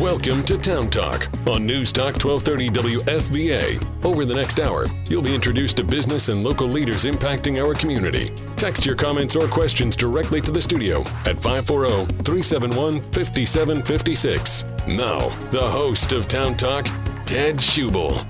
Welcome to Town Talk on News Talk 1230 WFVA. Over the next hour, you'll be introduced to business and local leaders impacting our community. Text your comments or questions directly to the studio at 540-371-5756. Now, the host of Town Talk, Ted Schubel.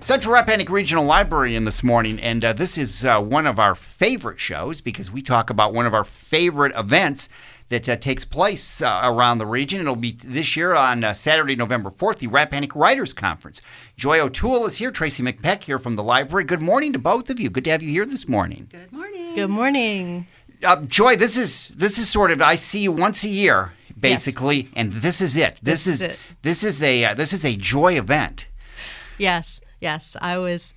Central Rappahannock Regional Library in this morning, and this is one of our favorite shows because we talk about one of our favorite events that takes place around the region. It'll be this year on Saturday, November 4th, the Rappahannock Writers Conference. Joy O'Toole is here, Tracy McPeck here from the library. Good morning to both of you. Good to have you here this morning. Good morning. Good morning. Joy, this is sort of, I see you once a year, basically, yes. And this is it. This is a Joy event. Yes. Yes, I was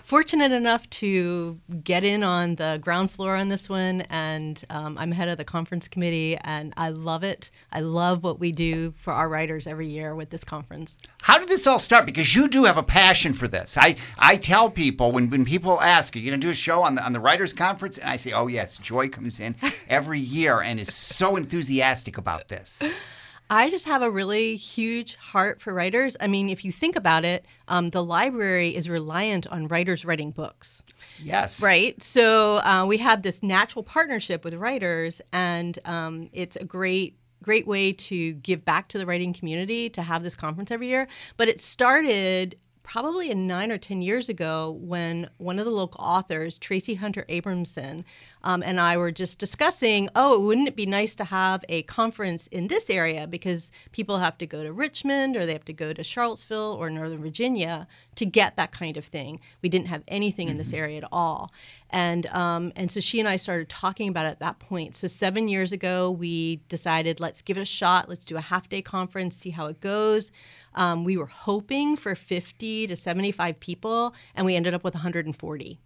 fortunate enough to get in on the ground floor on this one, and I'm head of the conference committee, and I love it. I love what we do for our writers every year with this conference. How did this all start? Because you do have a passion for this. I tell people, when people ask, are you going to do a show on the writers' conference? And I say, oh, yes, Joy comes in every year and is so enthusiastic about this. I just have a really huge heart for writers. I mean, if you think about it, the library is reliant on writers writing books. Yes. Right? So we have this natural partnership with writers, and it's a great way to give back to the writing community to have this conference every year. But it started probably 9 or 10 years ago when one of the local authors, Tracy Hunter Abramson, and I were just discussing, wouldn't it be nice to have a conference in this area because people have to go to Richmond or they have to go to Charlottesville or Northern Virginia to get that kind of thing. We didn't have anything in this area at all. And so she and I started talking about it at that point. So 7 years ago, we decided, let's give it a shot. Let's do a half-day conference, see how it goes. We were hoping for 50 to 75 people, and we ended up with 140.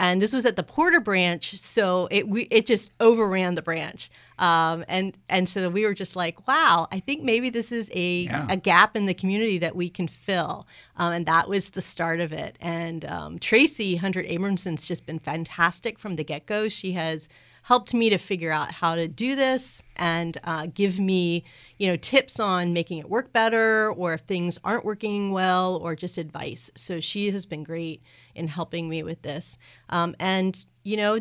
And this was at the Porter branch, so it just overran the branch. And so we were just like, wow, I think maybe this is a gap in the community that we can fill. And that was the start of it. And Tracy Hunter Abramson's just been fantastic from the get-go. She has helped me to figure out how to do this and give me, tips on making it work better or if things aren't working well or just advice. So she has been great in helping me with this. And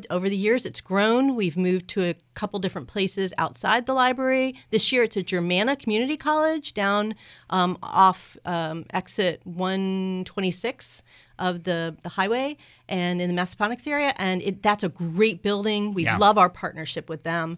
over the years, it's grown. We've moved to a couple different places outside the library. This year, it's a Germanna Community College down off exit 126 of the highway and in the Massaponics area. And that's a great building. We love our partnership with them.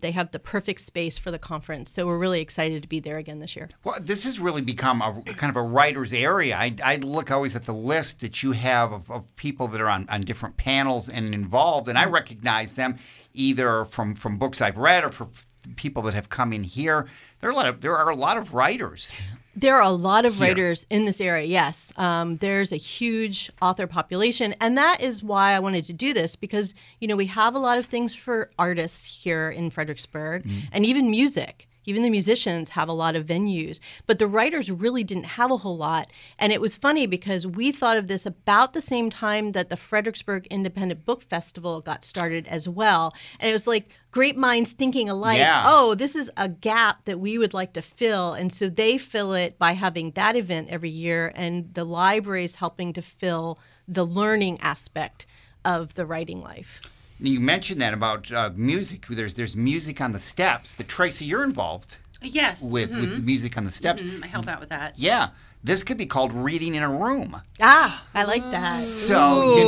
They have the perfect space for the conference. So we're really excited to be there again this year. Well, this has really become a kind of a writer's area. I look always at the list that you have of people that are on different panels and involved. And I recognize them either from books I've read or from people that have come in here. There are a lot of writers. There are a lot of writers in this area, yes. There's a huge author population, and that is why I wanted to do this because, we have a lot of things for artists here in Fredericksburg, and even music. Even the musicians have a lot of venues, but the writers really didn't have a whole lot. And it was funny because we thought of this about the same time that the Fredericksburg Independent Book Festival got started as well. And it was like great minds thinking alike. Yeah. Oh, this is a gap that we would like to fill. And so they fill it by having that event every year and the library's helping to fill the learning aspect of the writing life. You mentioned that about music. There's music on the steps. That Tracy, you're involved. Yes. With music on the steps. Mm-hmm. I help out with that. Yeah. This could be called reading in a room. Ah, I like that. So,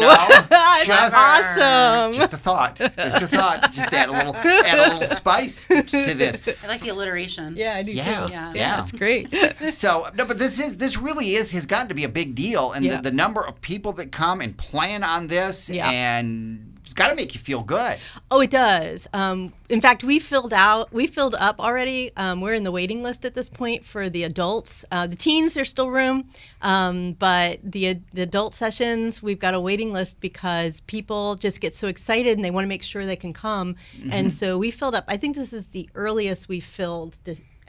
just awesome. Just a thought. Just add a little spice to this. I like the alliteration. Yeah, I do too. Yeah, that's great. So, no, but this really has gotten to be a big deal, and the number of people that come and plan on this and. It's got to make you feel good. Oh, it does. In fact, we filled up already. We're in the waiting list at this point for the adults. The teens, there's still room. But the adult sessions, we've got a waiting list because people just get so excited and they want to make sure they can come. Mm-hmm. And so we filled up. I think this is the earliest we filled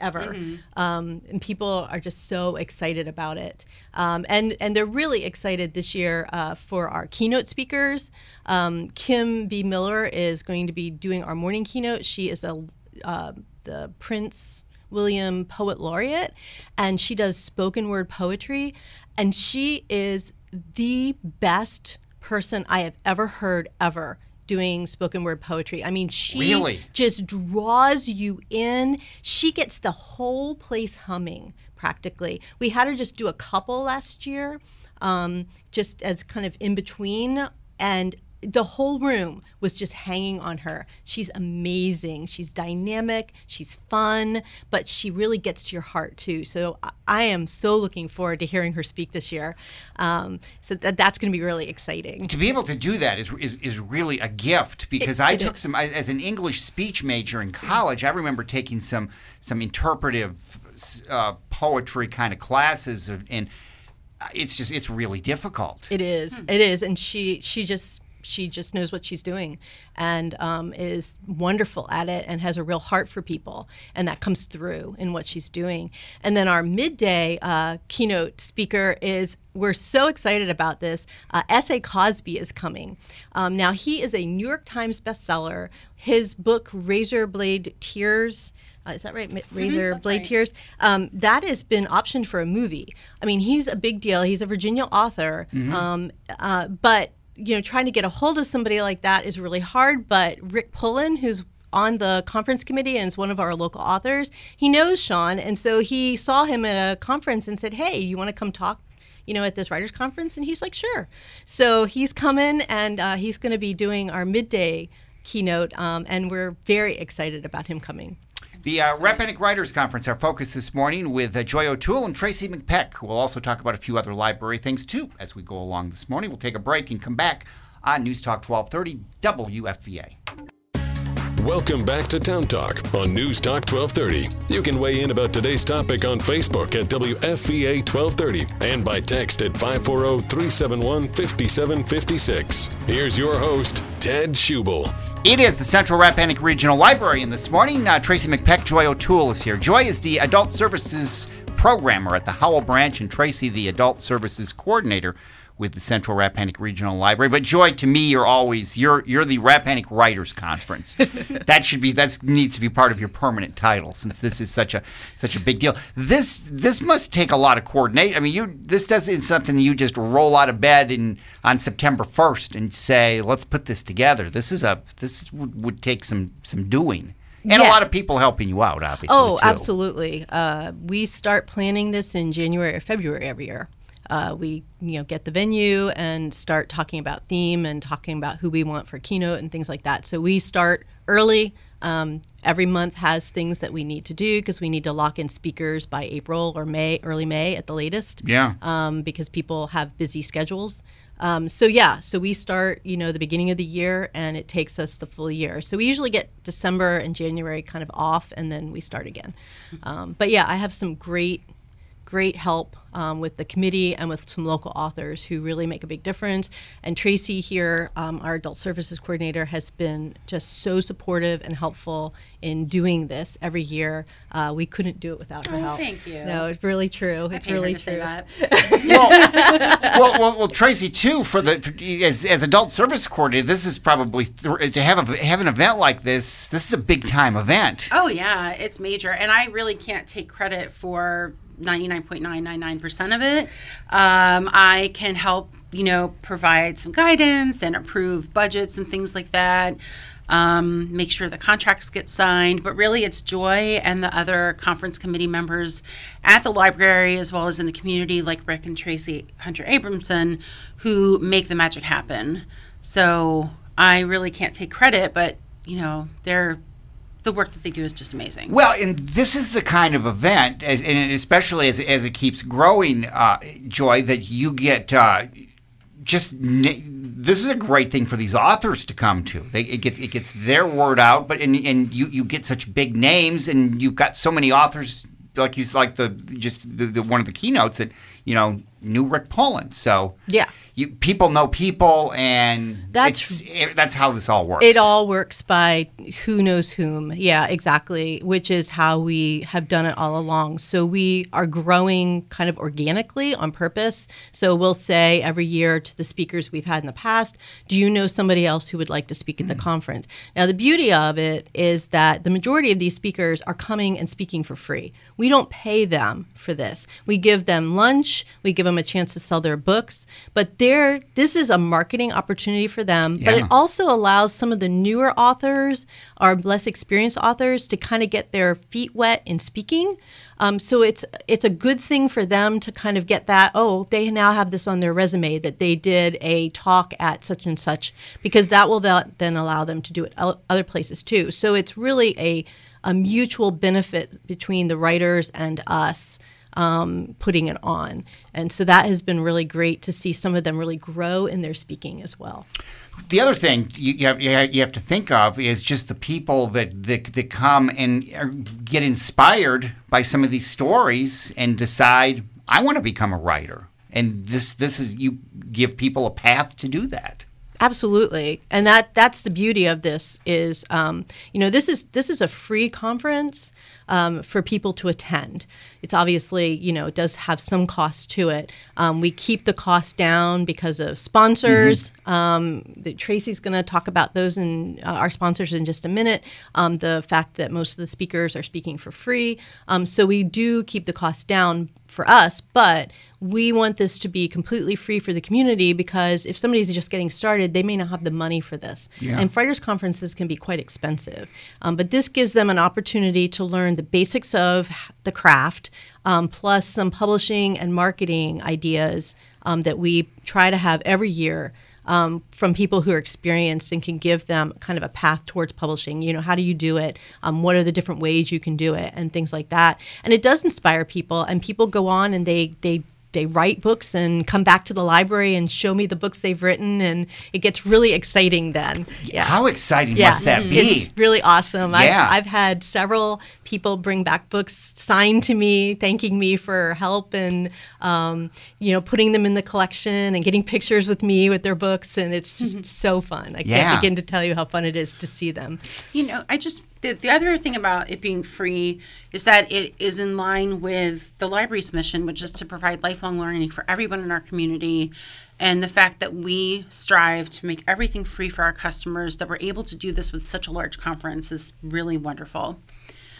ever. Mm-hmm. And people are just so excited about it. And they're really excited this year for our keynote speakers. Kim B. Miller is going to be doing our morning keynote. She is the Prince William Poet Laureate, and she does spoken word poetry, and she is the best person I have ever heard ever doing spoken word poetry. I mean, she just draws you in. She gets the whole place humming practically. We had her just do a couple last year, just as kind of in between, and the whole room was just hanging on her. She's amazing. She's dynamic. She's fun, but she really gets to your heart too. So I am so looking forward to hearing her speak this year. So that's going to be really exciting. To be able to do that is really a gift, because I took some as an English speech major in college. I remember taking some interpretive poetry kind of classes, and it's really difficult. It is. It is, and she just knows what she's doing, and is wonderful at it, and has a real heart for people, and that comes through in what she's doing. And then our midday keynote speaker is, we're so excited about this, S.A. Cosby is coming. Now, he is a New York Times bestseller. His book, Razor Blade Tears, is that right? Razor Blade Tears. That has been optioned for a movie. I mean, he's a big deal. He's a Virginia author, but you know, trying to get a hold of somebody like that is really hard. But Rick Pullen, who's on the conference committee and is one of our local authors, he knows Sean, and so he saw him at a conference and said, "Hey, you want to come talk, you know, at this writers' conference?" And he's like, "Sure." So he's coming, and he's going to be doing our midday keynote, and we're very excited about him coming. The Rappahannock Writers Conference, our focus this morning with Joy O'Toole and Tracy McPeck, who will also talk about a few other library things, too, as we go along this morning. We'll take a break and come back on News Talk 1230 WFVA. Welcome back to Town Talk on News Talk 1230. You can weigh in about today's topic on Facebook at WFVA 1230 and by text at 540-371-5756. Here's your host, Ted Schubel. It is the Central Rappahannock Regional Library, and this morning, Tracy McPeck, Joy O'Toole is here. Joy is the Adult Services Programmer at the Howell Branch, and Tracy, the Adult Services Coordinator with the Central Rappahannock Regional Library. But Joy, to me, you're the Rappahannock Writers Conference. That needs to be part of your permanent title, since this is such a big deal. This must take a lot of coordination. I mean, this doesn't something that you just roll out of bed on September 1st and say, "Let's put this together." This would take some doing. And a lot of people helping you out, obviously. Oh, too. Absolutely. We start planning this in January or February every year. We get the venue and start talking about theme and talking about who we want for keynote and things like that. So we start early. Every month has things that we need to do because we need to lock in speakers by April or May, early May at the latest. Yeah. Because people have busy schedules. So we start, the beginning of the year, and it takes us the full year. So we usually get December and January kind of off, and then we start again. I have some great help with the committee and with some local authors who really make a big difference. And Tracy here, our adult services coordinator, has been just so supportive and helpful in doing this every year. We couldn't do it without her help. Thank you. No, it's really true. It's really true. That. well, Tracy too. As adult service coordinator, this is probably to have an event like this. This is a big time event. Oh yeah, it's major, and I really can't take credit for 99.999% of it. I can help, provide some guidance and approve budgets and things like that. Make sure the contracts get signed. But really, it's Joy and the other conference committee members at the library, as well as in the community, like Rick and Tracy Hunter Abramson, who make the magic happen. So I really can't take credit, but, the work that they do is just amazing. Well, and this is the kind of event, especially as it keeps growing, Joy, that you get this is a great thing for these authors to come to. It gets their word out, but and you get such big names, and you've got so many authors, like the one of the keynotes that you know, knew Rick Pullen. So yeah, people know people, and that's how this all works. It all works by who knows whom. Yeah, exactly, which is how we have done it all along. So we are growing kind of organically on purpose. So we'll say every year to the speakers we've had in the past, do you know somebody else who would like to speak at the conference? Now, the beauty of it is that the majority of these speakers are coming and speaking for free. We don't pay them for this. We give them lunch. We give them a chance to sell their books. But this is a marketing opportunity for them. Yeah. But it also allows some of the newer authors or less experienced authors to kind of get their feet wet in speaking. So it's a good thing for them to kind of get that, oh, they now have this on their resume that they did a talk at such and such, because that will then allow them to do it other places too. So it's really a mutual benefit between the writers and us putting it on. And so that has been really great to see some of them really grow in their speaking as well. The other thing you have to think of is just the people that come and get inspired by some of these stories and decide, I want to become a writer. And this is, you give people a path to do that. Absolutely. And that's the beauty of this is, this is a free conference for people to attend. It's obviously, it does have some cost to it. We keep the cost down because of sponsors. Mm-hmm. Tracy's going to talk about those and our sponsors in just a minute. The fact that most of the speakers are speaking for free. So we do keep the cost down for us, but we want this to be completely free for the community, because if somebody's just getting started, they may not have the money for this. Yeah. And writers' conferences can be quite expensive. But this gives them an opportunity to learn the basics of the craft, plus some publishing and marketing ideas that we try to have every year from people who are experienced and can give them kind of a path towards publishing. How do you do it? What are the different ways you can do it? And things like that. And it does inspire people, and people go on and they write books and come back to the library and show me the books they've written, and it gets really exciting then. Yeah. How exciting must that be? It's really awesome. Yeah. I've had several people bring back books signed to me, thanking me for help and, putting them in the collection and getting pictures with me with their books, and it's just so fun. I can't begin to tell you how fun it is to see them. The other thing about it being free is that it is in line with the library's mission, which is to provide lifelong learning for everyone in our community. And the fact that we strive to make everything free for our customers, that we're able to do this with such a large conference, is really wonderful.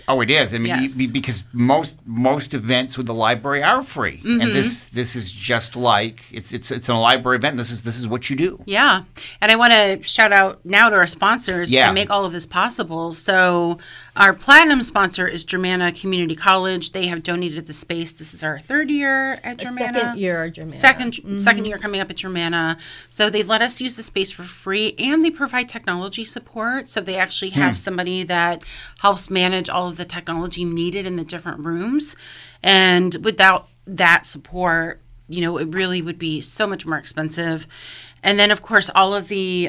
Oh, it is. I mean, yes. Because most events with the library are free, mm-hmm. and this is just like it's a library event. This is what you do. Yeah, and I want to shout out now to our sponsors to make all of this possible. So our platinum sponsor is Germanna Community College. They have donated the space. This is our third year at Germanna. Second year at Germanna. Second year coming up at Germanna. So they let us use the space for free, and they provide technology support. So they actually have somebody that helps manage all of the technology needed in the different rooms. And without that support, it really would be so much more expensive. And then, of course, all of the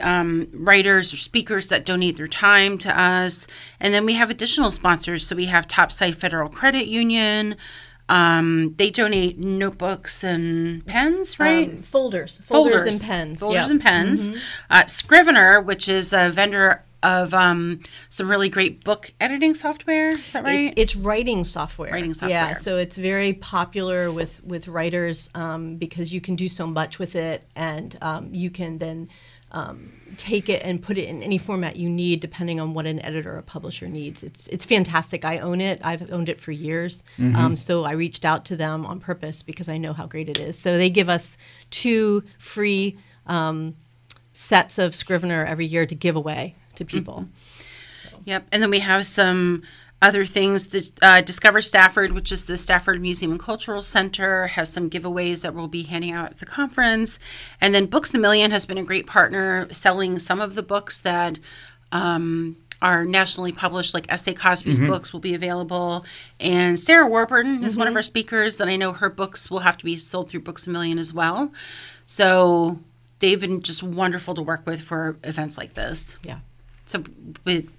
writers or speakers that donate their time to us. And then we have additional sponsors. So we have Topside Federal Credit Union. They donate notebooks and pens, right? Folders and pens. And pens. Mm-hmm. Scrivener, which is a vendor of some really great book editing software. Is that right? It's writing software. Yeah, so it's very popular with writers because you can do so much with it, and you can then take it and put it in any format you need, depending on what an editor or publisher needs. It's fantastic. I own it. I've owned it for years. Mm-hmm. So I reached out to them on purpose because I know how great it is. So they give us 2 free sets of Scrivener every year to give away to people. Mm-hmm. So. Yep. And then we have some other things. Discover Stafford, which is the Stafford Museum and Cultural Center, has some giveaways that we'll be handing out at the conference. And then Books a Million has been a great partner, selling some of the books that are nationally published, like S.A. Cosby's books will be available. And Sarah Warburton is one of our speakers, and I know her books will have to be sold through Books a Million as well. So they've been just wonderful to work with for events like this. Yeah. So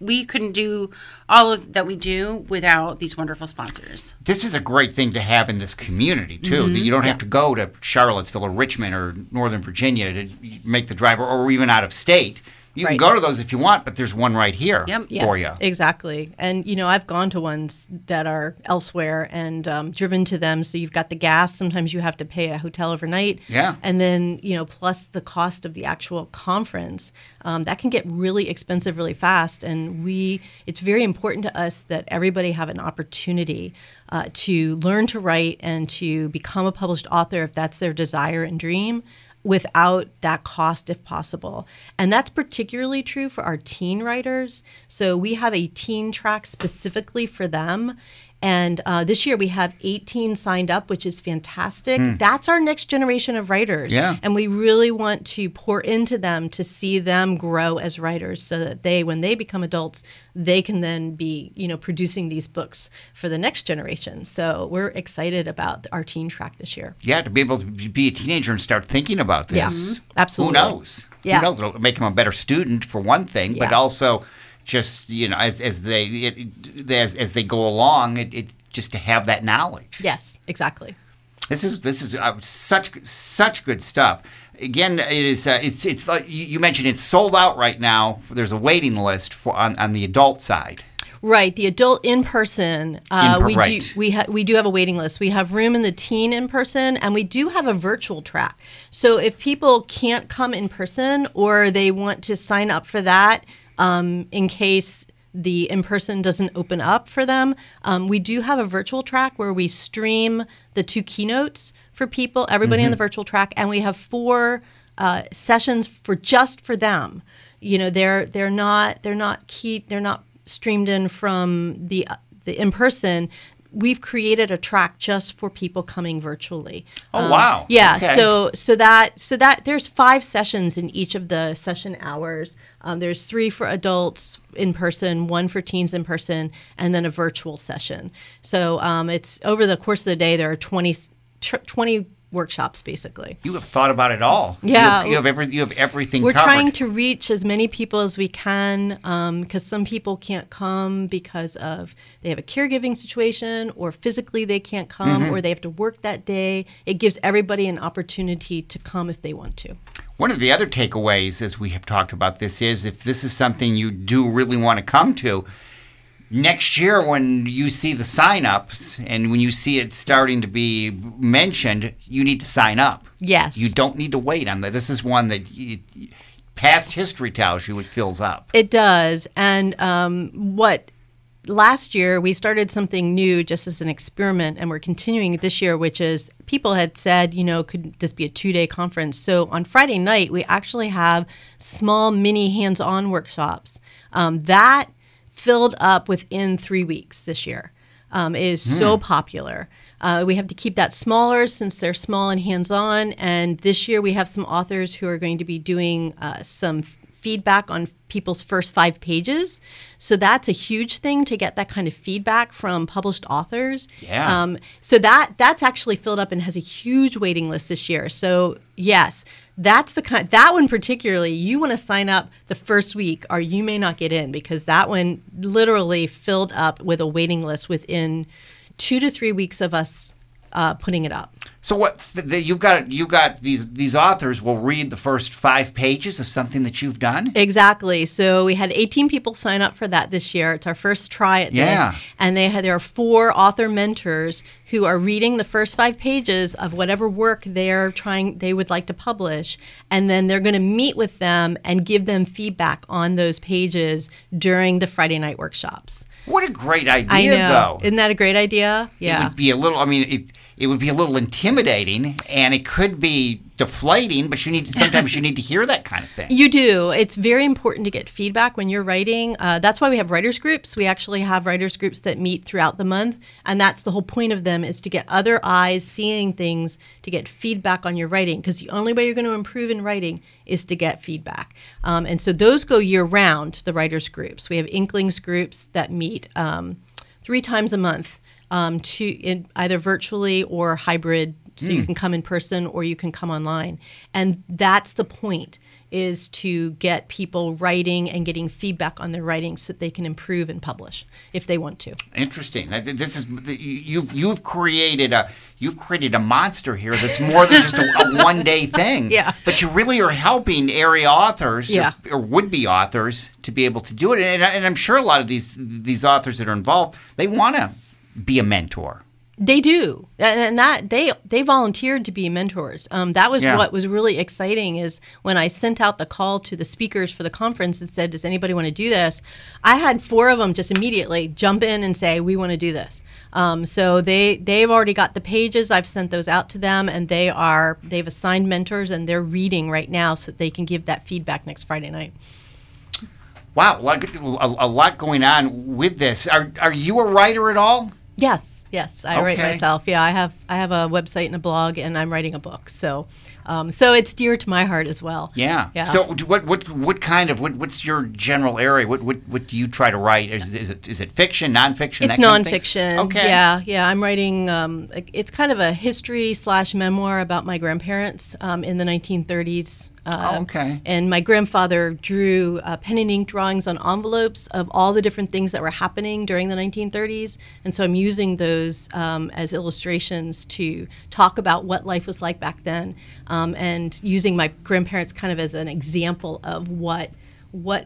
we couldn't do all of that we do without these wonderful sponsors. This is a great thing to have in this community, too, that you don't have to go to Charlottesville or Richmond or Northern Virginia to make the drive, or even out of state. You can go to those if you want, but there's one right here for you. Exactly. And, you know, I've gone to ones that are elsewhere and driven to them. So you've got the gas. Sometimes you have to pay a hotel overnight. Yeah. And then, you know, plus the cost of the actual conference. That can get really expensive really fast. And it's very important to us that everybody have an opportunity to learn to write and to become a published author if that's their desire and dream, without that cost if possible. And that's particularly true for our teen writers. So we have a teen track specifically for them. And this year we have 18 signed up, which is fantastic. That's our next generation of writers. Yeah. And we really want to pour into them to see them grow as writers so that they, when they become adults, they can then be, you know, producing these books for the next generation. So we're excited about our teen track this year. Yeah, to be able to be a teenager and start thinking about this. Yeah. Mm-hmm. Absolutely. Who knows? Yeah. Who knows? It'll make them a better student for one thing, but also... just, you know, as they go along, it just to have that knowledge. Yes, exactly. This is such good stuff. Again, it is it's like you mentioned, it's sold out right now. There's a waiting list for on the adult side. Right, the adult in person. We do have a waiting list. We have room in the teen in person, and we do have a virtual track. So if people can't come in person or they want to sign up for that, in case the in-person doesn't open up for them, we do have a virtual track where we stream the 2 keynotes for people, everybody on the virtual track, and we have 4 sessions for them. You know, they're not streamed in from the in-person. We've created a track just for people coming virtually. Oh, wow. Yeah. Okay. So that there's 5 sessions in each of the session hours. There's 3 for adults in person, 1 for teens in person, and then a virtual session. So it's over the course of the day, there are 20 workshops, basically. You have thought about it all. Yeah. You have everything covered. We're trying to reach as many people as we can, because some people can't come because of they have a caregiving situation, or physically they can't come, or they have to work that day. It gives everybody an opportunity to come if they want to. One of the other takeaways, as we have talked about this, is if this is something you do really want to come to, next year, when you see the sign-ups and when you see it starting to be mentioned, you need to sign up. Yes. You don't need to wait on that. This is one that past history tells you it fills up. It does. And last year, we started something new just as an experiment, and we're continuing it this year, which is people had said, you know, could this be a 2-day conference? So on Friday night, we actually have small mini hands-on workshops. That filled up within 3 weeks this year. It is so popular. We have to keep that smaller since they're small and hands-on. And this year we have some authors who are going to be doing some feedback on people's first 5 pages. So that's a huge thing to get that kind of feedback from published authors. Yeah. So that's actually filled up and has a huge waiting list this year. So yes, that's the kind, that one particularly, you want to sign up the first week or you may not get in, because that one literally filled up with a waiting list within 2 to 3 weeks of us putting it up. So what's you've got these authors will read the first 5 pages of something that you've done? Exactly. So we had 18 people sign up for that this year. It's our first try at this. And there are 4 author mentors who are reading the first 5 pages of whatever work they would like to publish, and then they're going to meet with them and give them feedback on those pages during the Friday night workshops. What a great idea, though. Isn't that a great idea? Yeah. It would be a little, I mean, it would be a little intimidating, and it could be deflating, but sometimes you need to hear that kind of thing. You do. It's very important to get feedback when you're writing. That's why we have writers groups. We actually have writers groups that meet throughout the month, and that's the whole point of them, is to get other eyes seeing things, to get feedback on your writing, because the only way you're going to improve in writing is to get feedback. And so those go year-round, the writers groups. We have Inklings groups that meet 3 times a month, either virtually or hybrid So you can come in person or you can come online. And that's the point, is to get people writing and getting feedback on their writing so that they can improve and publish if they want to. Interesting. This is you've created a monster here that's more than just a one-day thing. Yeah. But you really are helping area authors or would-be authors to be able to do it. And I'm sure a lot of these authors that are involved, they want to be a mentor. They do, and that they volunteered to be mentors. That was what was really exciting, is when I sent out the call to the speakers for the conference and said, does anybody want to do this? I had 4 of them just immediately jump in and say, we want to do this. So they've already got the pages. I've sent those out to them, and they've assigned mentors, and they're reading right now so that they can give that feedback next Friday night. Wow, a lot going on with this. Are you a writer at all? Yes, I write myself. Yeah, I have a website and a blog, and I'm writing a book. So, so it's dear to my heart as well. Yeah. So, what's your general area? What do you try to write? Is it fiction, nonfiction? It's nonfiction. Okay. Yeah. I'm writing. It's kind of a history / memoir about my grandparents in the 1930s. And my grandfather drew pen and ink drawings on envelopes of all the different things that were happening during the 1930s. And so I'm using those as illustrations to talk about what life was like back then, and using my grandparents kind of as an example of what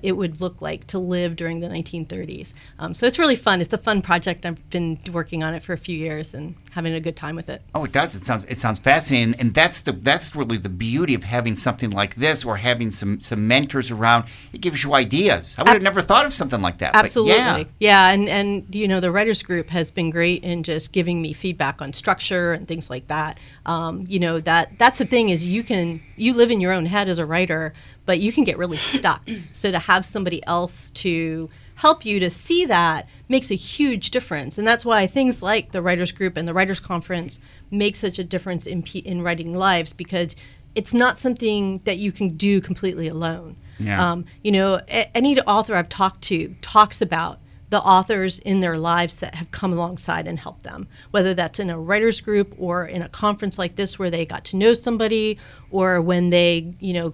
it would look like to live during the 1930s. So it's really fun. It's a fun project. I've been working on it for a few years and having a good time with it. Oh, it does. It sounds fascinating. And that's really the beauty of having something like this, or having some mentors around. It gives you ideas. I would have never thought of something like that. Absolutely. Yeah. And you know, the writers group has been great in just giving me feedback on structure and things like that. You know, that's the thing, is you live in your own head as a writer, but you can get really stuck. So to have somebody else to help you to see that makes a huge difference. And that's why things like the writers group and the writers conference make such a difference in writing lives, because it's not something that you can do completely alone. Yeah. You know, any author I've talked to talks about the authors in their lives that have come alongside and helped them, whether that's in a writers group or in a conference like this where they got to know somebody, or when they, you know,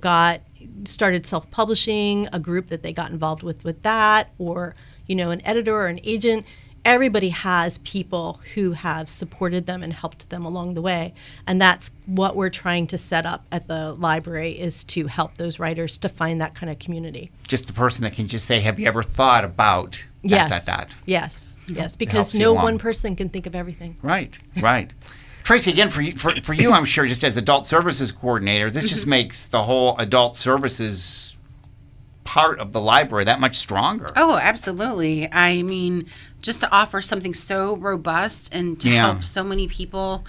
started self-publishing, a group that they got involved with that, or, you know, an editor or an agent. Everybody has people who have supported them and helped them along the way. And that's what we're trying to set up at the library, is to help those writers to find that kind of community. Just the person that can just say, have you ever thought about that? Yes, because no one person can think of everything. Right. Tracy, again, for you, I'm sure, just as adult services coordinator, this just makes the whole adult services part of the library that much stronger. Oh, absolutely. I mean, just to offer something so robust and to help so many people,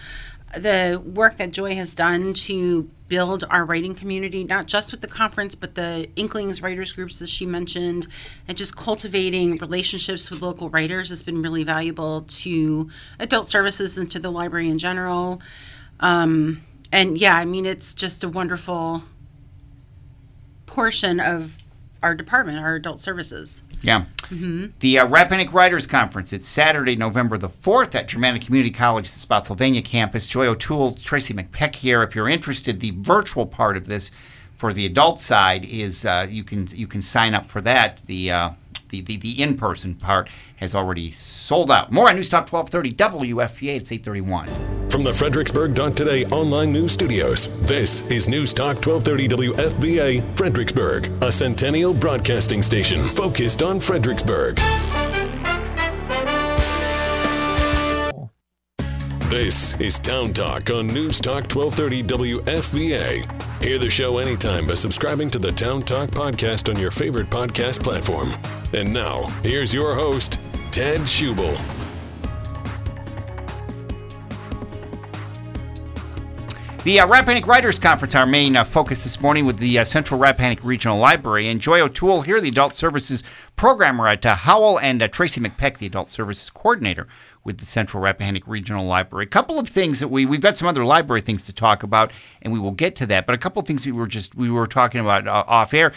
the work that Joy has done to build our writing community, not just with the conference, but the Inklings writers groups that she mentioned, and just cultivating relationships with local writers has been really valuable to adult services and to the library in general. It's just a wonderful portion of our department, our adult services. Yeah. Mm-hmm. The Rappahannock Writers Conference, it's Saturday, November the 4th at Germanna Community College, the Spotsylvania campus. Joy O'Toole, Tracy McPeck here. If you're interested, the virtual part of this for the adult side is you can sign up for that. The in-person part has already sold out. More on News Talk 1230 WFVA. It's 8:31. From the Fredericksburg Doc Today online news studios, this is News Talk 1230 WFVA Fredericksburg, a centennial broadcasting station focused on Fredericksburg. This is Town Talk on News Talk 1230 WFVA. Hear the show anytime by subscribing to the Town Talk podcast on your favorite podcast platform. And now, here's your host, Ted Schubel. The Rappahannock Writers Conference, our main focus this morning with the Central Rappahannock Regional Library. And Joy O'Toole here, the Adult Services Programmer at Howell, and Tracy McPeck, the Adult Services Coordinator with the Central Rappahannock Regional Library. A couple of things that we've got some other library things to talk about, and we will get to that. But a couple of things we were talking about off air.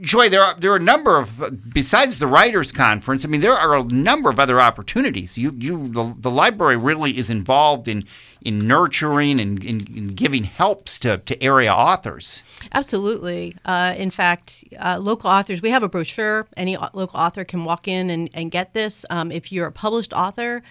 Joy, there are a number of, besides the Writers' Conference, I mean, there are a number of other opportunities. The library really is involved in nurturing and in giving helps to area authors. Absolutely. In fact, local authors, we have a brochure. Any local author can walk in and get this. If you're a published author,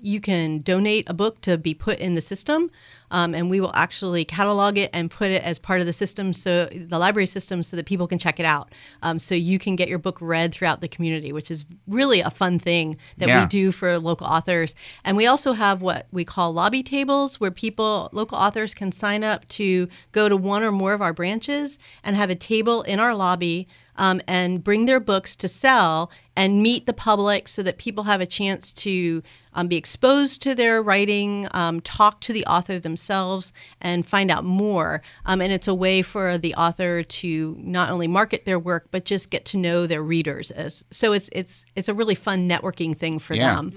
you can donate a book to be put in the system, and we will actually catalog it and put it as part of the system, so the library system, so that people can check it out. So you can get your book read throughout the community, which is really a fun thing that we do for local authors. And we also have what we call lobby tables, where local authors can sign up to go to one or more of our branches and have a table in our lobby, and bring their books to sell and meet the public, so that people have a chance to be exposed to their writing, talk to the author themselves, and find out more. And it's a way for the author to not only market their work, but just get to know their readers. So it's a really fun networking thing for them.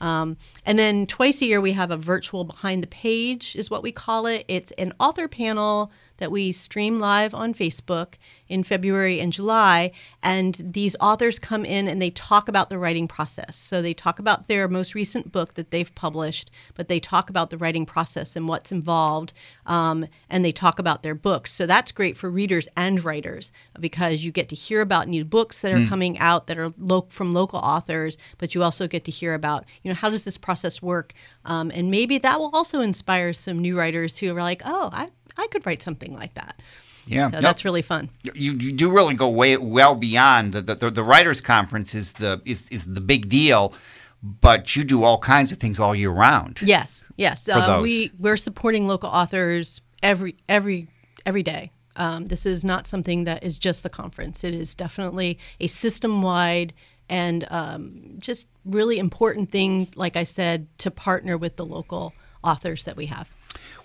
Mm-hmm. And then twice a year, we have a virtual behind the page, is what we call it. It's an author panel that we stream live on Facebook in February and July, and these authors come in and they talk about the writing process. So they talk about their most recent book that they've published, but they talk about the writing process and what's involved, and they talk about their books. So that's great for readers and writers, because you get to hear about new books that are coming out that are from local authors, but you also get to hear about, how does this process work? And maybe that will also inspire some new writers who are like, oh, I could write something like that. Yeah, so that's really fun. You do really go well beyond the Writers' Conference is the big deal, but you do all kinds of things all year round. Yes. For those. We're supporting local authors every day. This is not something that is just the conference. It is definitely a system-wide and just really important thing. Like I said, to partner with the local authors that we have.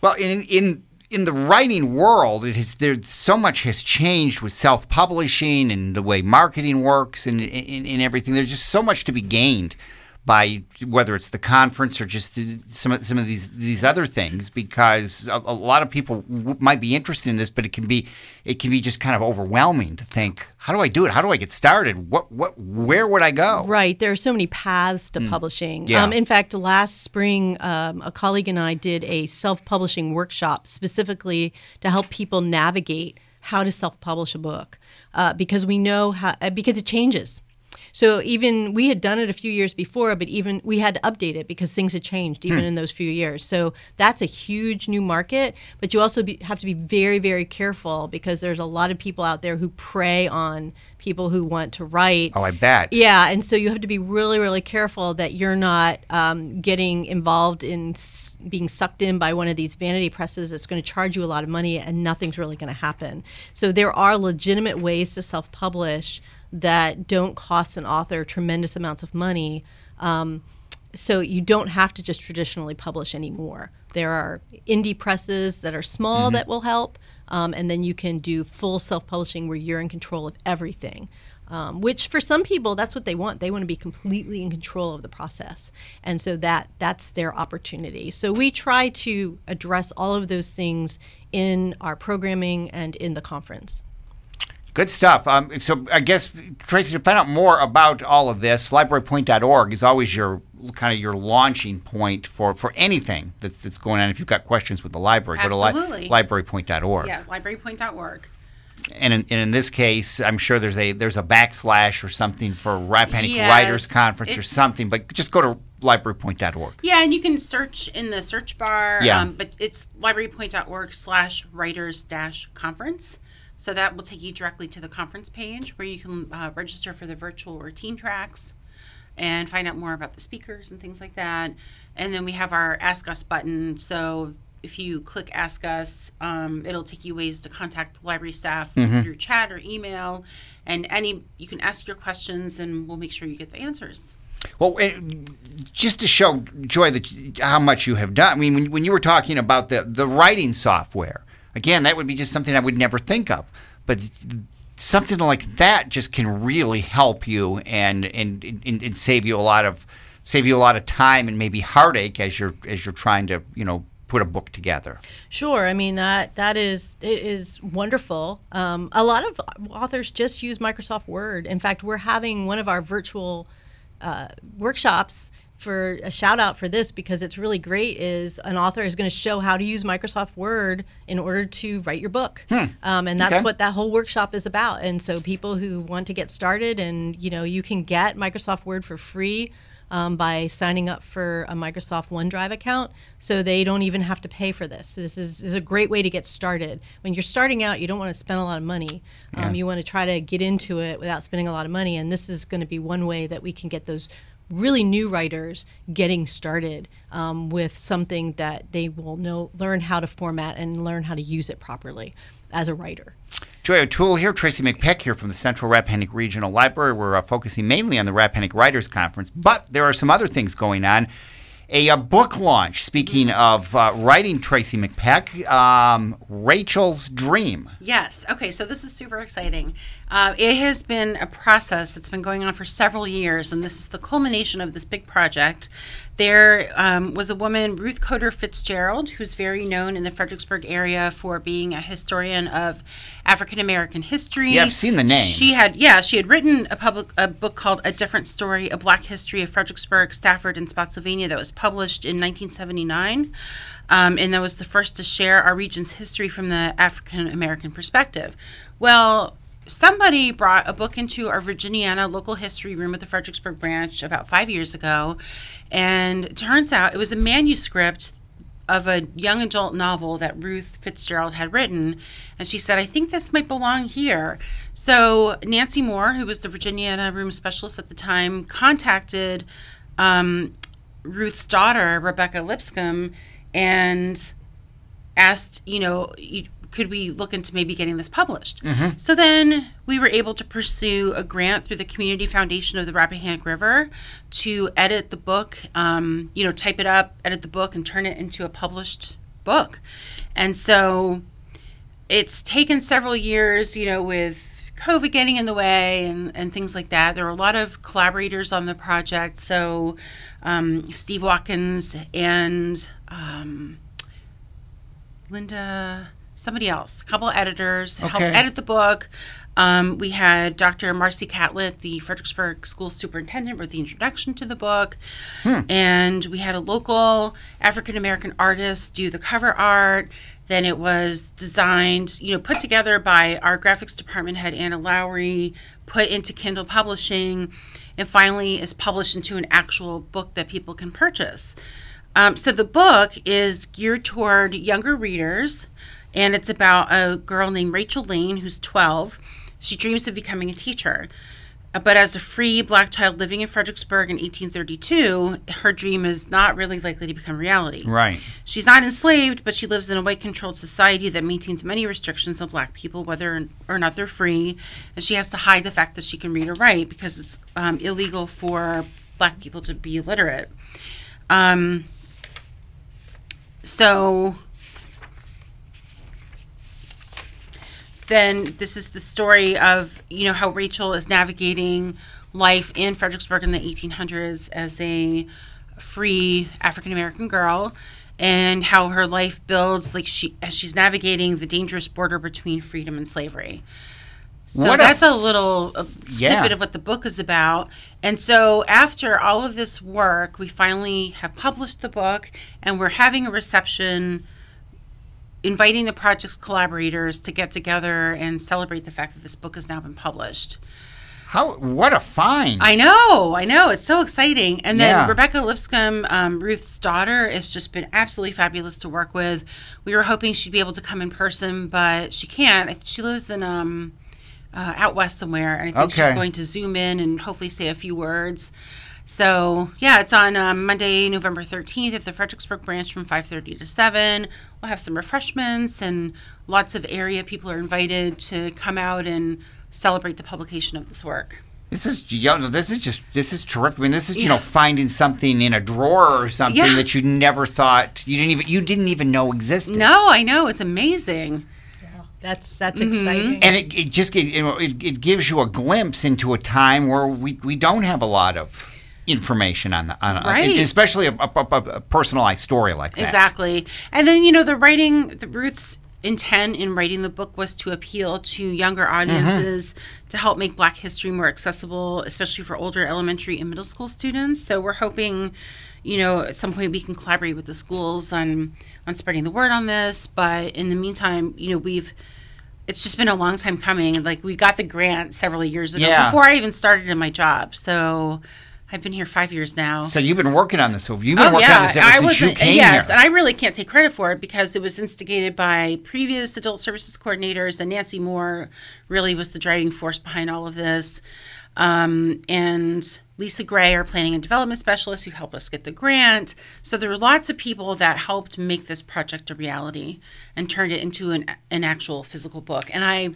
Well, in the writing world, so much has changed with self-publishing and the way marketing works and everything. There's just so much to be gained by whether it's the conference or just some of these other things, because a lot of people might be interested in this, but it can be just kind of overwhelming to think, how do I do it? How do I get started? Where would I go? Right. There are so many paths to publishing. Yeah. In fact, last spring, a colleague and I did a self-publishing workshop specifically to help people navigate how to self-publish a book, because we know because it changes. So even we had done it a few years before, but even we had to update it because things had changed even in those few years. So that's a huge new market, but you also have to be very, very careful, because there's a lot of people out there who prey on people who want to write. Oh, I bet. Yeah, and so you have to be really, really careful that you're not getting involved in being sucked in by one of these vanity presses that's going to charge you a lot of money and nothing's really going to happen. So there are legitimate ways to self-publish that don't cost an author tremendous amounts of money. So you don't have to just traditionally publish anymore. There are indie presses that are small that will help, and then you can do full self-publishing where you're in control of everything, which for some people, that's what they want. They want to be completely in control of the process, and so that's their opportunity. So we try to address all of those things in our programming and in the conference. Good stuff. So I guess, Tracy, to find out more about all of this, librarypoint.org is always your launching point for anything that's going on. If you've got questions with the library, Absolutely. Go to librarypoint.org. Yeah, librarypoint.org. And in this case, I'm sure there's a // or something for Rappahannock Writers Conference or something, but just go to librarypoint.org. Yeah, and you can search in the search bar, but it's librarypoint.org /writers-conference. So that will take you directly to the conference page where you can register for the virtual or teen tracks and find out more about the speakers and things like that. And then we have our Ask Us button. So if you click Ask Us, it'll take you ways to contact library staff through chat or email. And you can ask your questions and we'll make sure you get the answers. Well, just to show, Joy, how much you have done. I mean, when you were talking about the writing software, again, that would be just something I would never think of, but something like that just can really help you and save you a lot of time and maybe heartache as you're trying to put a book together? Sure. I mean, that is wonderful. A lot of authors just use Microsoft Word. In fact, we're having one of our virtual workshops for a shout out for this, because it's really great, is an author is going to show how to use Microsoft Word in order to write your book. And that's what that whole workshop is about. And so people who want to get started, and you know, you can get Microsoft Word for free by signing up for a Microsoft OneDrive account, so they don't even have to pay for this. This is a great way to get started. When you're starting out, you don't want to spend a lot of money. You want to try to get into it without spending a lot of money, and this is going to be one way that we can get those really new writers getting started with something that they will learn how to format and learn how to use it properly as a writer. Joy O'Toole here, Tracy McPeck here from the Central Rappahannock Regional Library. We're focusing mainly on the Rappahannock Writers Conference, but there are some other things going on. A book launch, speaking of writing, Tracy McPeck, Rachel's Dream. Yes. Okay, so this is super exciting. It has been a process that's been going on for several years, and this is the culmination of this big project. There was a woman, Ruth Coder Fitzgerald, who's very known in the Fredericksburg area for being a historian of African American history. Yeah, I've seen the name. She had written a book called A Different Story, A Black History of Fredericksburg, Stafford, and Spotsylvania that was published in 1979. And that was the first to share our region's history from the African American perspective. Well, somebody brought a book into our Virginiana local history room at the Fredericksburg branch about 5 years ago, and it turns out it was a manuscript of a young adult novel that Ruth Fitzgerald had written, and she said, I think this might belong here. So Nancy Moore, who was the Virginiana room specialist at the time, contacted Ruth's daughter, Rebecca Lipscomb, and asked, could we look into maybe getting this published? Mm-hmm. So then we were able to pursue a grant through the Community Foundation of the Rappahannock River to edit the book, type it up, edit the book, and turn it into a published book. And so it's taken several years, with COVID getting in the way and things like that. There were a lot of collaborators on the project. So Steve Watkins and Linda... somebody else, a couple of editors, helped edit the book. We had Dr. Marcy Catlett, the Fredericksburg school superintendent, wrote the introduction to the book. And we had a local African-American artist do the cover art. Then it was designed, put together by our graphics department head, Anna Lowry, put into Kindle publishing, and finally is published into an actual book that people can purchase. So the book is geared toward younger readers, and it's about a girl named Rachel Lane, who's 12. She dreams of becoming a teacher. But as a free black child living in Fredericksburg in 1832, her dream is not really likely to become reality. Right. She's not enslaved, but she lives in a white-controlled society that maintains many restrictions on black people, whether or not they're free. And she has to hide the fact that she can read or write because it's illegal for black people to be illiterate. Then this is the story of, how Rachel is navigating life in Fredericksburg in the 1800s as a free African-American girl, and how her life builds as she's navigating the dangerous border between freedom and slavery. So that's a little snippet of what the book is about. And so after all of this work, we finally have published the book, and we're having a reception inviting the project's collaborators to get together and celebrate the fact that this book has now been published. What a find. I know. It's so exciting. And then Rebecca Lipscomb, Ruth's daughter, has just been absolutely fabulous to work with. We were hoping she'd be able to come in person, but she can't. She lives in out west somewhere, and I think she's going to Zoom in and hopefully say a few words. So, it's on Monday, November 13th at the Fredericksburg branch from 5:30 to 7. We'll have some refreshments, and lots of area people are invited to come out and celebrate the publication of this work. This is terrific. I mean, this is, finding something in a drawer or something that you never thought, you didn't even know existed. No, I know. It's amazing. That's exciting, and it gives you a glimpse into a time where we don't have a lot of information on the especially a personalized story like that. Exactly. And then, you know, the writing, the Ruth's intent in writing the book was to appeal to younger audiences to help make Black history more accessible, especially for older elementary and middle school students. So we're hoping, you know, at some point we can collaborate with the schools on spreading the word on this. But in the meantime, you know, it's just been a long time coming. Like, we got the grant several years ago before I even started in my job. So I've been here 5 years now. So you've been working on this. You've been working on this ever since you came here. Yes, and I really can't take credit for it because it was instigated by previous adult services coordinators, and Nancy Moore really was the driving force behind all of this. And Lisa Gray, our planning and development specialist, who helped us get the grant. So there were lots of people that helped make this project a reality and turned it into an actual physical book. And I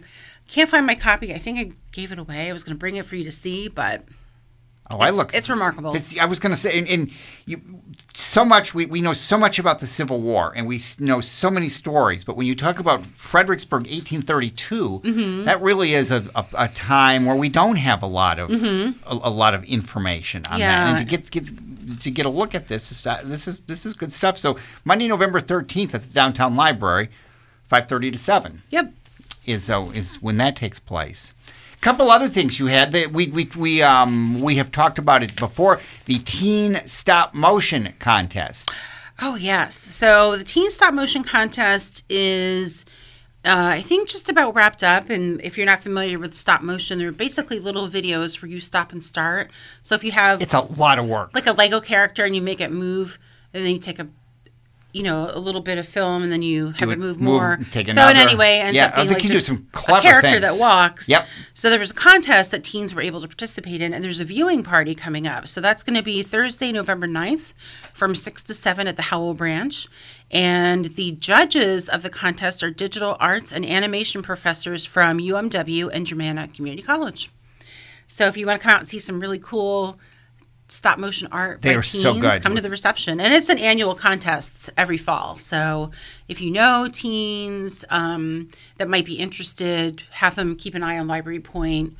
can't find my copy. I think I gave it away. I was going to bring it for you to see, but it's remarkable. I was going to say, we know so much about the Civil War, and we know so many stories. But when you talk about Fredericksburg, 1832, that really is a time where we don't have a lot of a lot of information on that. And to get a look at this is good stuff. So Monday, November 13th at the Downtown Library, 5:30 to 7. Yep, is when that takes place. Couple other things you had that we have talked about it before, the Teen Stop Motion Contest. Oh yes, so the Teen Stop Motion Contest is I think just about wrapped up. And if you're not familiar with stop motion, they're basically little videos where you stop and start. So if you have, it's a lot of work, like a Lego character, and you make it move, and then you take a little bit of film, and then you have it move more. Take another. So in any way, ends up being a character that walks. Yep. So there was a contest that teens were able to participate in, and there's a viewing party coming up. So that's going to be Thursday, November 9th from 6 to 7 at the Howell Branch. And the judges of the contest are digital arts and animation professors from UMW and Germanna Community College. So if you want to come out and see some really cool stop motion art, they are so good. Come to the reception, and it's an annual contest every fall. So if you know teens that might be interested, have them keep an eye on Library Point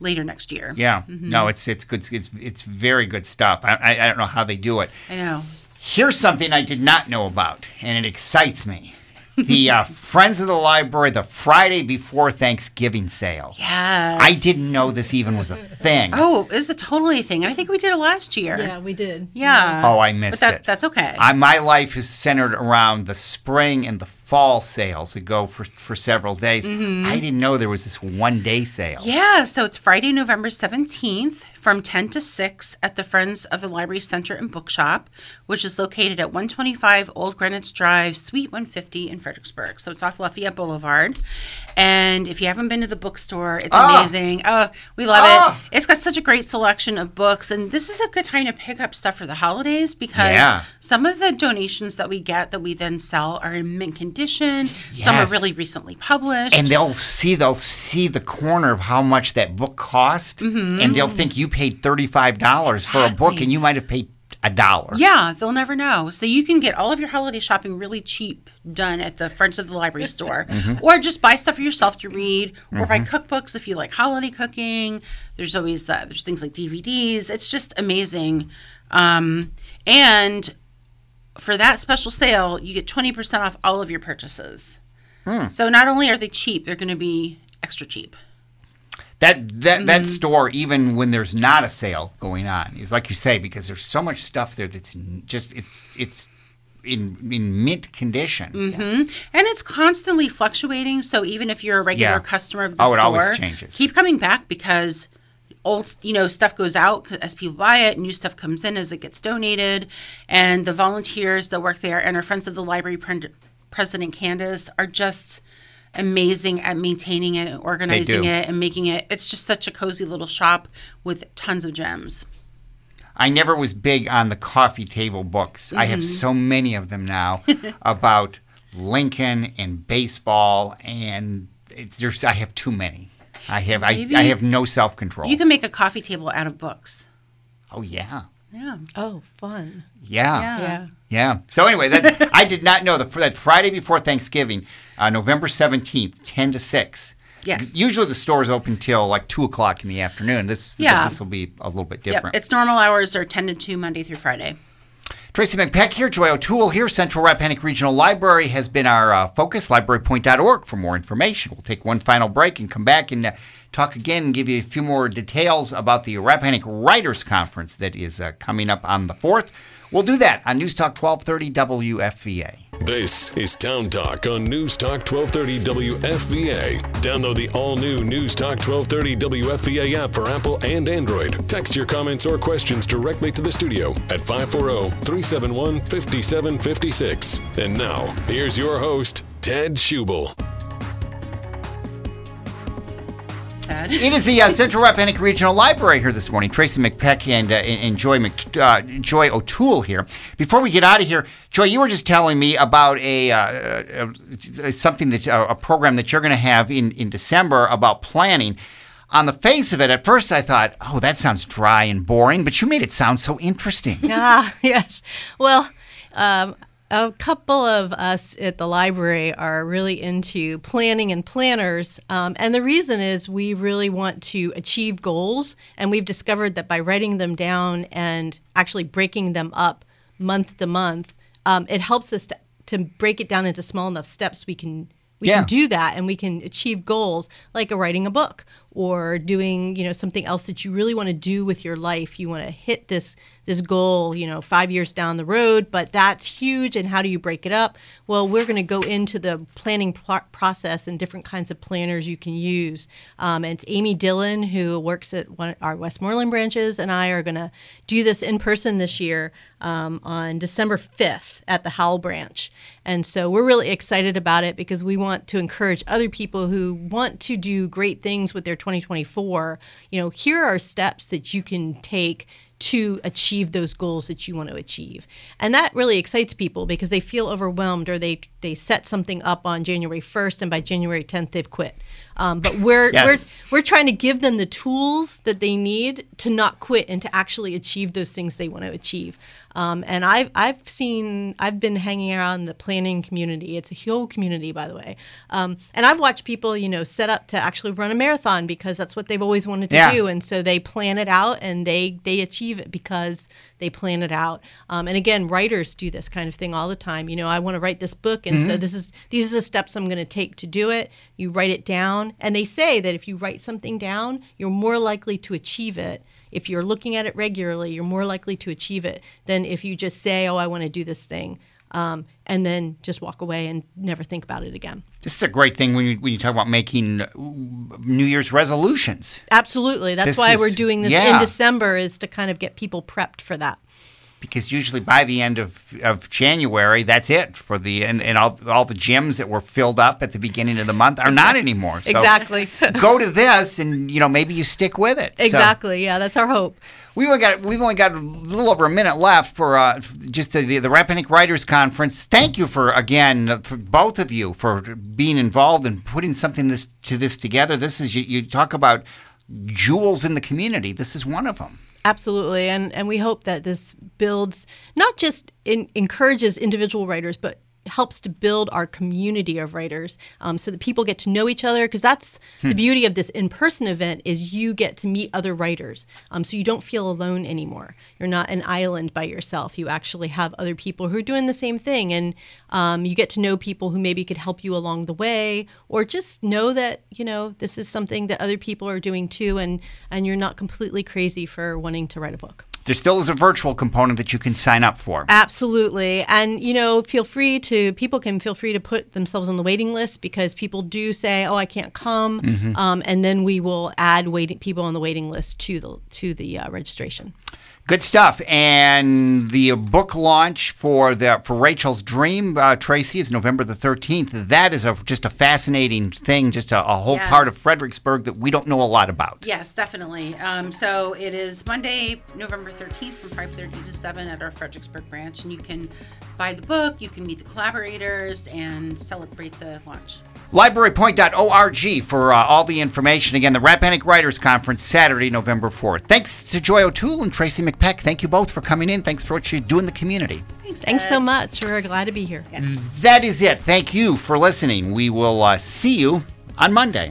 later next year. Yeah, no, it's good. It's very good stuff. I don't know how they do it. I know. Here's something I did not know about, and it excites me. The Friends of the Library, the Friday before Thanksgiving sale. Yes. I didn't know this even was a thing. Oh, it's totally a thing. I think we did it last year. Yeah, we did. Yeah. Oh, I missed it. That's okay. My life is centered around the spring and the fall sales that go for several days. I didn't know there was this one-day sale. Yeah, so it's Friday, November 17th from 10 to 6 at the Friends of the Library Center and Bookshop, which is located at 125 Old Greenwich Drive, Suite 150 in Fredericksburg. So it's off Lafayette Boulevard. And if you haven't been to the bookstore, it's amazing. Oh, we love it. It's got such a great selection of books. And this is a good time to pick up stuff for the holidays because some of the donations that we get that we then sell are in mint condition. Yes. Some are really recently published. And they'll see the corner of how much that book cost. And they'll think you paid $35 for a book, and you might have paid $1. Yeah, they'll never know. So you can get all of your holiday shopping really cheap done at the Friends of the Library store, or just buy stuff for yourself to read, or buy cookbooks if you like holiday cooking. There's always that. There's things like DVDs. It's just amazing. And for that special sale, you get 20% off all of your purchases. So not only are they cheap, they're going to be extra cheap. That store, even when there's not a sale going on, is like you say, because there's so much stuff there that's just it's in mint condition. And it's constantly fluctuating. So even if you're a regular customer of the store, it always changes. Keep coming back because old stuff goes out as people buy it, new stuff comes in as it gets donated, and the volunteers that work there and our Friends of the Library president Candace are just amazing at maintaining it and organizing it and making it. It's just such a cozy little shop with tons of gems. I never was big on the coffee table books. I have so many of them now about Lincoln and baseball, and I have too many. I have no self-control. You can make a coffee table out of books. Oh, yeah. Yeah. Oh, fun. Yeah. Yeah. So anyway, I did not know that Friday before Thanksgiving, November 17th, 10 to 6. Yes. Usually the store is open till like 2 o'clock in the afternoon. This will be a little bit different. Yep. Its normal hours are 10 to 2 Monday through Friday. Tracy McPeck here, Joy O'Toole here. Central Rappahannock Regional Library has been our focus, librarypoint.org for more information. We'll take one final break and come back and talk again and give you a few more details about the Rappahannock Writers Conference that is coming up on the 4th. We'll do that on News Talk 1230 WFVA. This is Town Talk on News Talk 1230 WFVA. Download the all-new News Talk 1230 WFVA app for Apple and Android. Text your comments or questions directly to the studio at 540-371-5756. And now, here's your host, Ted Schubel. It is the Central Rappahannock Regional Library here this morning. Tracy McPeck and Joy O'Toole here. Before we get out of here, Joy, you were just telling me about a program that you're going to have in December about planning. On the face of it, at first I thought, oh, that sounds dry and boring, but you made it sound so interesting. Ah, yes. Well, a couple of us at the library are really into planning and planners, and the reason is we really want to achieve goals, and we've discovered that by writing them down and actually breaking them up month to month, it helps us to break it down into small enough steps we can do that, and we can achieve goals like writing a book or doing, something else that you really want to do with your life. You want to hit this goal, 5 years down the road, but that's huge. And how do you break it up? Well, we're going to go into the planning process and different kinds of planners you can use. And it's Amy Dillon, who works at one of our Westmoreland branches, and I are going to do this in person this year on December 5th at the Howell Branch. And so we're really excited about it because we want to encourage other people who want to do great things with their 2024. Here are steps that you can take to achieve those goals that you want to achieve. And that really excites people because they feel overwhelmed, or they set something up on January 1st and by January 10th they've quit. But we're trying to give them the tools that they need to not quit and to actually achieve those things they want to achieve. And I've been hanging around the planning community. It's a whole community, by the way. And I've watched people, set up to actually run a marathon because that's what they've always wanted to do. And so they plan it out and they achieve it because they plan it out. And again, writers do this kind of thing all the time. I want to write this book. And so these are the steps I'm going to take to do it. You write it down. And they say that if you write something down, you're more likely to achieve it. If you're looking at it regularly, you're more likely to achieve it than if you just say, oh, I want to do this thing, and then just walk away and never think about it again. This is a great thing when you talk about making New Year's resolutions. Absolutely. That's why we're doing this in December, is to kind of get people prepped for that. Because usually by the end of January, that's it for the and all the gyms that were filled up at the beginning of the month are not anymore. So exactly. Go to this, and maybe you stick with it. Exactly. So, that's our hope. We've only got a little over a minute left for just the Rappahannock Writers Conference. Thank you for both of you for being involved and putting something this together. This is you talk about jewels in the community. This is one of them. Absolutely, and we hope that this builds, not just encourages individual writers, but helps to build our community of writers, so that people get to know each other, because that's the beauty of this in-person event, is you get to meet other writers, so you don't feel alone anymore. You're not an island by yourself. You actually have other people who are doing the same thing, and you get to know people who maybe could help you along the way, or just know that this is something that other people are doing too, and you're not completely crazy for wanting to write a book. There still is a virtual component that you can sign up for. Absolutely. And, people can feel free to put themselves on the waiting list, because people do say, oh, I can't come. Mm-hmm. And then we will add people on the waiting list to the registration. Good stuff. And the book launch for Rachel's Dream, Tracy, is November the 13th. That is just a fascinating thing, just a whole part of Fredericksburg that we don't know a lot about. Yes, definitely. So it is Monday, November 13th from 5:30 to 7 at our Fredericksburg branch. And you can buy the book, you can meet the collaborators, and celebrate the launch. LibraryPoint.org for all the information. Again, the Rappahannock Writers Conference, Saturday, November 4th. Thanks to Joy O'Toole and Tracy McPeck. Thank you both for coming in. Thanks for what you do in the community. Thanks so much. We're glad to be here. Yeah. That is it. Thank you for listening. We will see you on Monday.